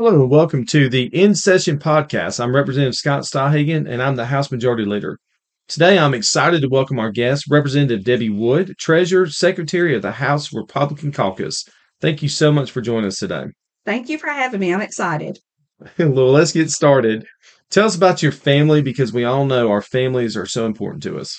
Hello and welcome to the In Session Podcast. I'm Representative Scott Stadthagen and I'm the House Majority Leader. Today I'm excited to welcome our guest, Representative Debbie Wood, Treasurer, Secretary of the House Republican Caucus. Thank you so much for joining us today. Thank you for having me. I'm excited. Well, let's get started. Tell us about your family because we all know our families are so important to us.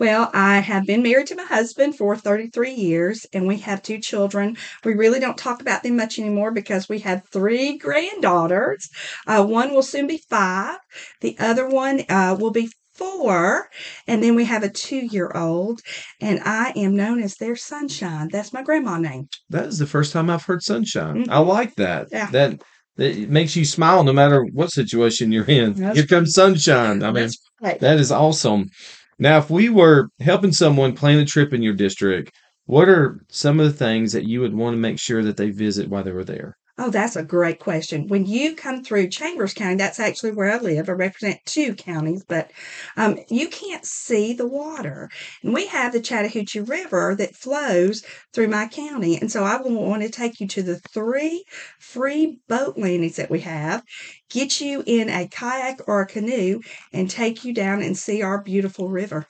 Well, I have been married to my husband for 33 years, and we have two children. We really don't talk about them much anymore because we have three granddaughters. One will soon be 5. The other one will be 4. And then we have a 2-year-old, and I am known as their Sunshine. That's my grandma name. That is the first time I've heard Sunshine. Mm-hmm. I like that. Yeah. It makes you smile no matter what situation you're in. Here comes Sunshine. I mean, right. That is awesome. Now, if we were helping someone plan a trip in your district, what are some of the things that you would want to make sure that they visit while they were there? Oh, that's a great question. When you come through Chambers County, that's actually where I live. I represent 2 counties, but you can't see the water. And we have the Chattahoochee River that flows through my county. And so I will want to take you to the 3 free boat landings that we have, get you in a kayak or a canoe, and take you down and see our beautiful river.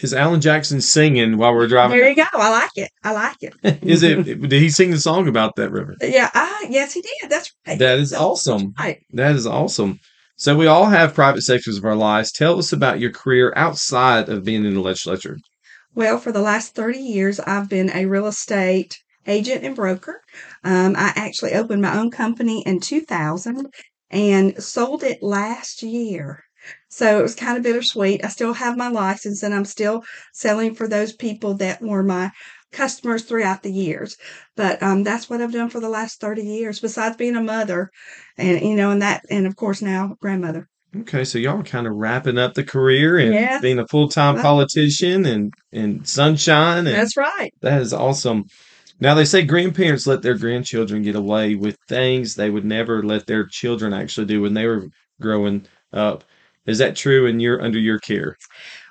Is Alan Jackson singing while we're driving? There you go. I like it. I like it. Is it? Did he sing the song about that river? Yeah. Yes, he did. That's right. That is awesome. Right. That is awesome. So we all have private sectors of our lives. Tell us about your career outside of being in the legislature. Well, for the last 30 years, I've been a real estate agent and broker. I actually opened my own company in 2000 and sold it last year. So it was kind of bittersweet. I still have my license and I'm still selling for those people that were my customers throughout the years. But that's what I've done for the last 30 years, besides being a mother and, and of course now grandmother. Okay. So y'all are kind of wrapping up the career and being a full-time politician and Sunshine. And that's right. That is awesome. Now they say grandparents let their grandchildren get away with things they would never let their children actually do when they were growing up. Is that true? And you're under your care?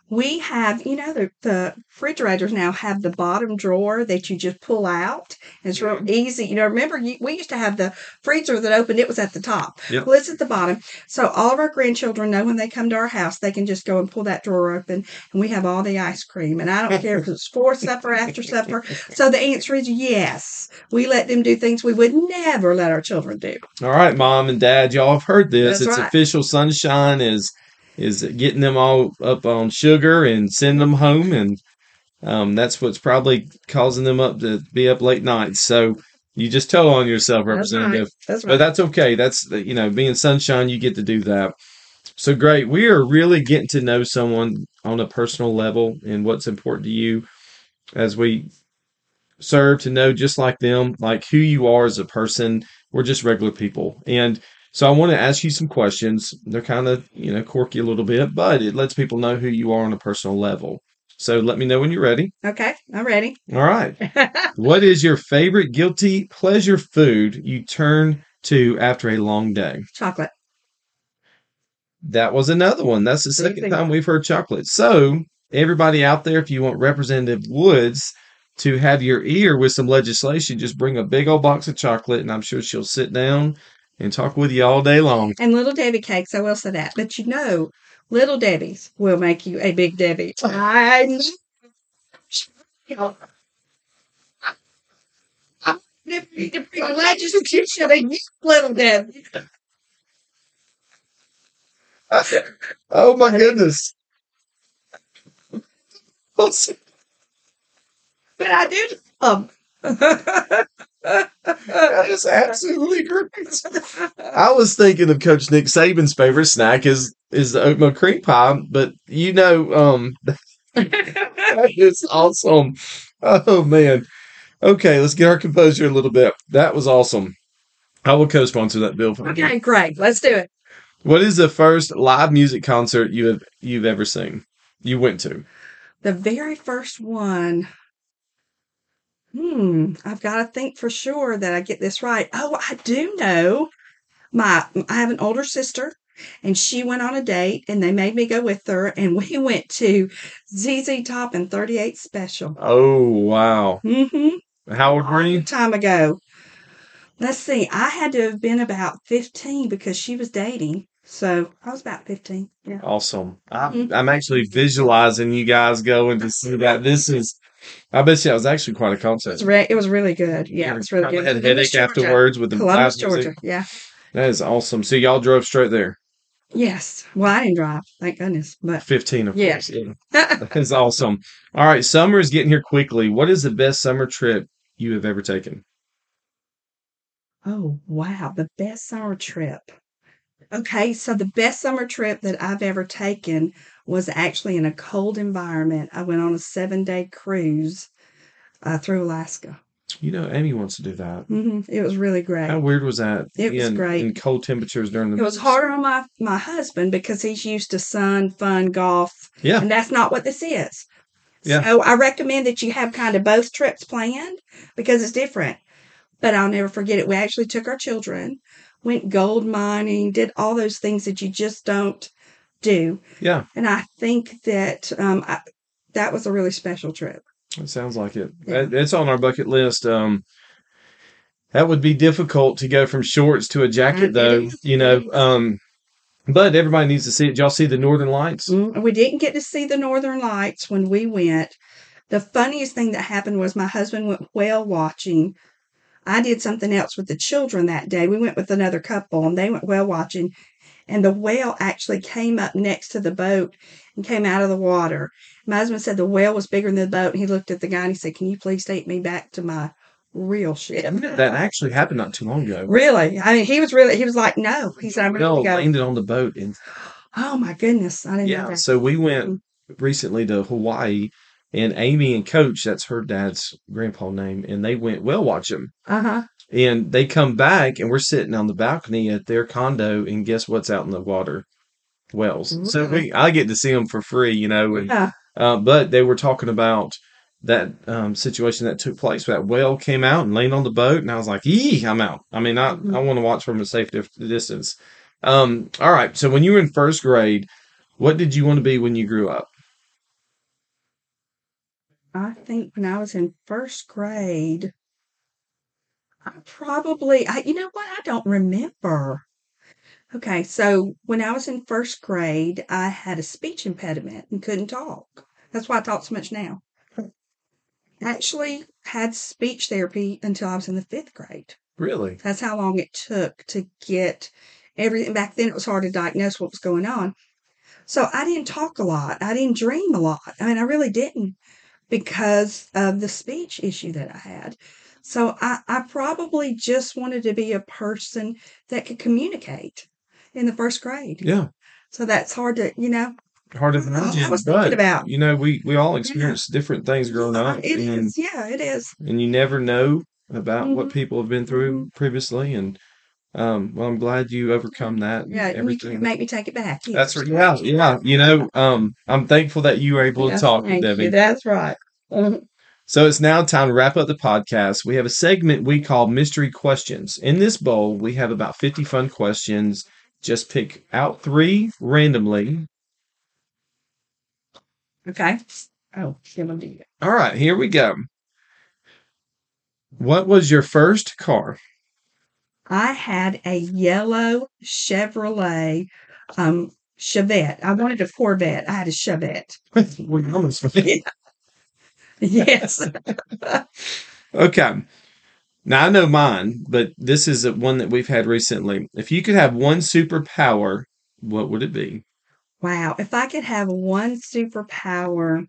We have, the refrigerators now have the bottom drawer that you just pull out. And it's real easy. Remember, we used to have the freezer that opened. It was at the top. Yep. Well, it's at the bottom. So all of our grandchildren know when they come to our house, they can just go and pull that drawer open. And we have all the ice cream. And I don't care if it's for supper, after supper. So the answer is yes. We let them do things we would never let our children do. All right, Mom and Dad, y'all have heard this. That's right. Official. Sunshine is getting them all up on sugar and sending them home. And that's what's probably causing them up to be up late nights. So you just tell on yourself, Representative. That's right. But that's okay. That's, being Sunshine, you get to do that. So great. We are really getting to know someone on a personal level and what's important to you as we serve to know just like them, like who you are as a person. We're just regular people. And so I want to ask you some questions. They're kind of, quirky a little bit, but it lets people know who you are on a personal level. So let me know when you're ready. Okay, I'm ready. All right. What is your favorite guilty pleasure food you turn to after a long day? Chocolate. That was another one. That's the second time we've heard chocolate. So everybody out there, if you want Representative Woods to have your ear with some legislation, just bring a big old box of chocolate, and I'm sure she'll sit down and talk with you all day long. And Little Debbie cakes, I will say that. But Little Debbie's will make you a Big Debbie. Little Debbie. Oh, my goodness. But I do love that is absolutely great. I was thinking of Coach Nick Saban's favorite snack is the oatmeal cream pie, but that is awesome. Oh man. Okay, let's get our composure a little bit. That was awesome. I will co-sponsor that bill for you. Okay, great. Let's do it. What is the first live music concert you've ever seen? You went to? The very first one. I've got to think for sure that I get this right. Oh, I do know. I have an older sister, and she went on a date, and they made me go with her, and we went to ZZ Top and 38 Special. Oh, wow. Mm-hmm. How old were you? A long time ago. Let's see. I had to have been about 15 because she was dating. So I was about 15. Yeah. Awesome. I'm actually visualizing you guys going to see that. This is, I bet you that was actually quite a concert. It was really good. Yeah, it was really good. I had a headache afterwards with the Columbus, Georgia. Yeah. That is awesome. So y'all drove straight there. Yes. Well, I didn't drive, thank goodness. But 15, of course. Yeah. That is awesome. All right. Summer is getting here quickly. What is the best summer trip you have ever taken? Oh, wow. The best summer trip. Okay. So the best summer trip that I've ever taken was actually in a cold environment. I went on a 7-day cruise through Alaska. You know, Amy wants to do that. Mm-hmm. It was really great. How weird was that? It was great. In cold temperatures during the... It was harder on my husband because he's used to sun, fun, golf. Yeah. And that's not what this is. Yeah. So I recommend that you have kind of both trips planned because it's different. But I'll never forget it. We actually took our children, went gold mining, did all those things that you just don't do. Yeah. And I think that that was a really special trip. It sounds like it. Yeah. It's on our bucket list. That would be difficult to go from shorts to a jacket, though, you know. But everybody needs to see it. Did y'all see the Northern Lights? Mm-hmm. We didn't get to see the Northern Lights when we went. The funniest thing that happened was my husband went whale watching. I did something else with the children that day. We went with another couple, and they went whale watching. And the whale actually came up next to the boat and came out of the water. My husband said the whale was bigger than the boat. And he looked at the guy and he said, "Can you please take me back to my real ship?" That actually happened not too long ago. Really? I mean, he was like, "No." He said, "I'm ready to go." No, landed on the boat. And oh, my goodness. I didn't know that. So we went recently to Hawaii. And Amy and Coach, that's her dad's grandpa name, and they went whale watching. Uh-huh. And they come back, and we're sitting on the balcony at their condo, and guess what's out in the water? Whales. Really? So I get to see them for free, you know. And, yeah. But they were talking about that situation that took place. That whale came out and landed on the boat, and I was like, "Ee, I'm out." I mean, I want to watch from a safe distance. All right. So when you were in first grade, what did you want to be when you grew up? I think when I was in first grade, you know what? I don't remember. Okay. So when I was in first grade, I had a speech impediment and couldn't talk. That's why I talk so much now. I actually had speech therapy until I was in the 5th grade. Really? That's how long it took to get everything. Back then it was hard to diagnose what was going on. So I didn't talk a lot. I didn't dream a lot. I mean, I really didn't, because of the speech issue that I had. So I probably just wanted to be a person that could communicate in the first grade. Yeah. So that's hard to, you know. Hard to imagine. I was thinking about. You know, we all experience different things growing up. It is. And you never know about what people have been through previously. And, well, I'm glad you overcome that. Yeah, everything. You make me take it back. Yes. That's right. Yeah. You know, I'm thankful that you were able to talk, Debbie. You. That's right. So it's now time to wrap up the podcast. We have a segment we call Mystery Questions. In this bowl, we have about 50 fun questions. Just pick out 3 randomly. Okay. Oh, give them to you. All right, here we go. What was your first car? I had a yellow Chevrolet Chevette. I wanted a Corvette. I had a Chevette. We almost forgot. Yes. Okay. Now, I know mine, but this is one that we've had recently. If you could have one superpower, what would it be? Wow. If I could have one superpower,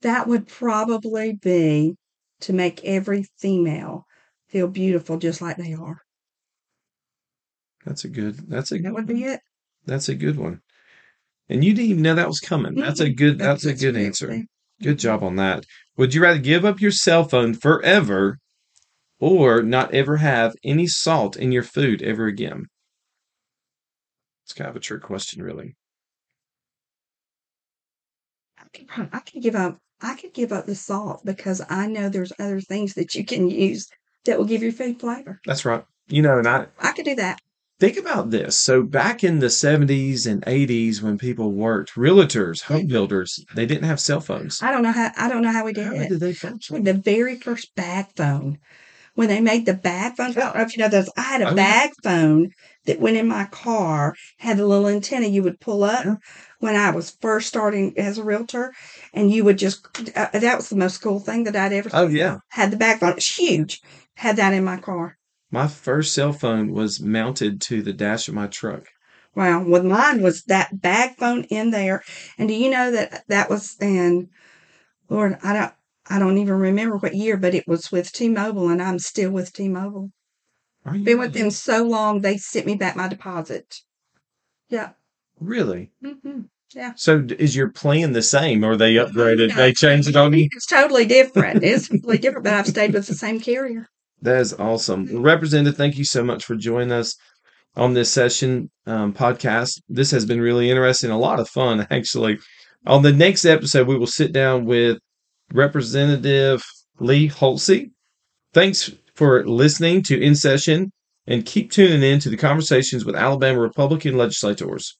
that would probably be to make every female feel beautiful just like they are. That would be it. That's a good one. And you didn't even know that was coming. That's a good answer. Good job on that. Would you rather give up your cell phone forever or not ever have any salt in your food ever again? It's kind of a trick question, really. I could give up the salt because I know there's other things that you can use that will give your food flavor. That's right. You know, and I could do that. Think about this. So back in the 70s and 80s, when people worked, realtors, home builders, they didn't have cell phones. I don't know how we did it. How did they function? With the very first bag phone, when they made the bag phones, I don't know if you know those. I had a bag phone that went in my car, had a little antenna you would pull up when I was first starting as a realtor, and you would just, that was the most cool thing that I'd ever seen. Oh, yeah. Had the bag phone. It was huge. Had that in my car. My first cell phone was mounted to the dash of my truck. Wow. Well, mine was that bag phone in there. And do you know that that was in, Lord, I don't even remember what year, but it was with T-Mobile, and I'm still with T-Mobile. Been with them so long, they sent me back my deposit. Yeah. Really? Mm-hmm. Yeah. So is your plan the same, or they upgraded? No, they changed it on you? It's totally different. It's completely different, but I've stayed with the same carrier. That is awesome. Well, Representative, thank you so much for joining us on this session podcast. This has been really interesting, a lot of fun, actually. On the next episode, we will sit down with Representative Lee Hulsey. Thanks for listening to In Session, and keep tuning in to the conversations with Alabama Republican legislators.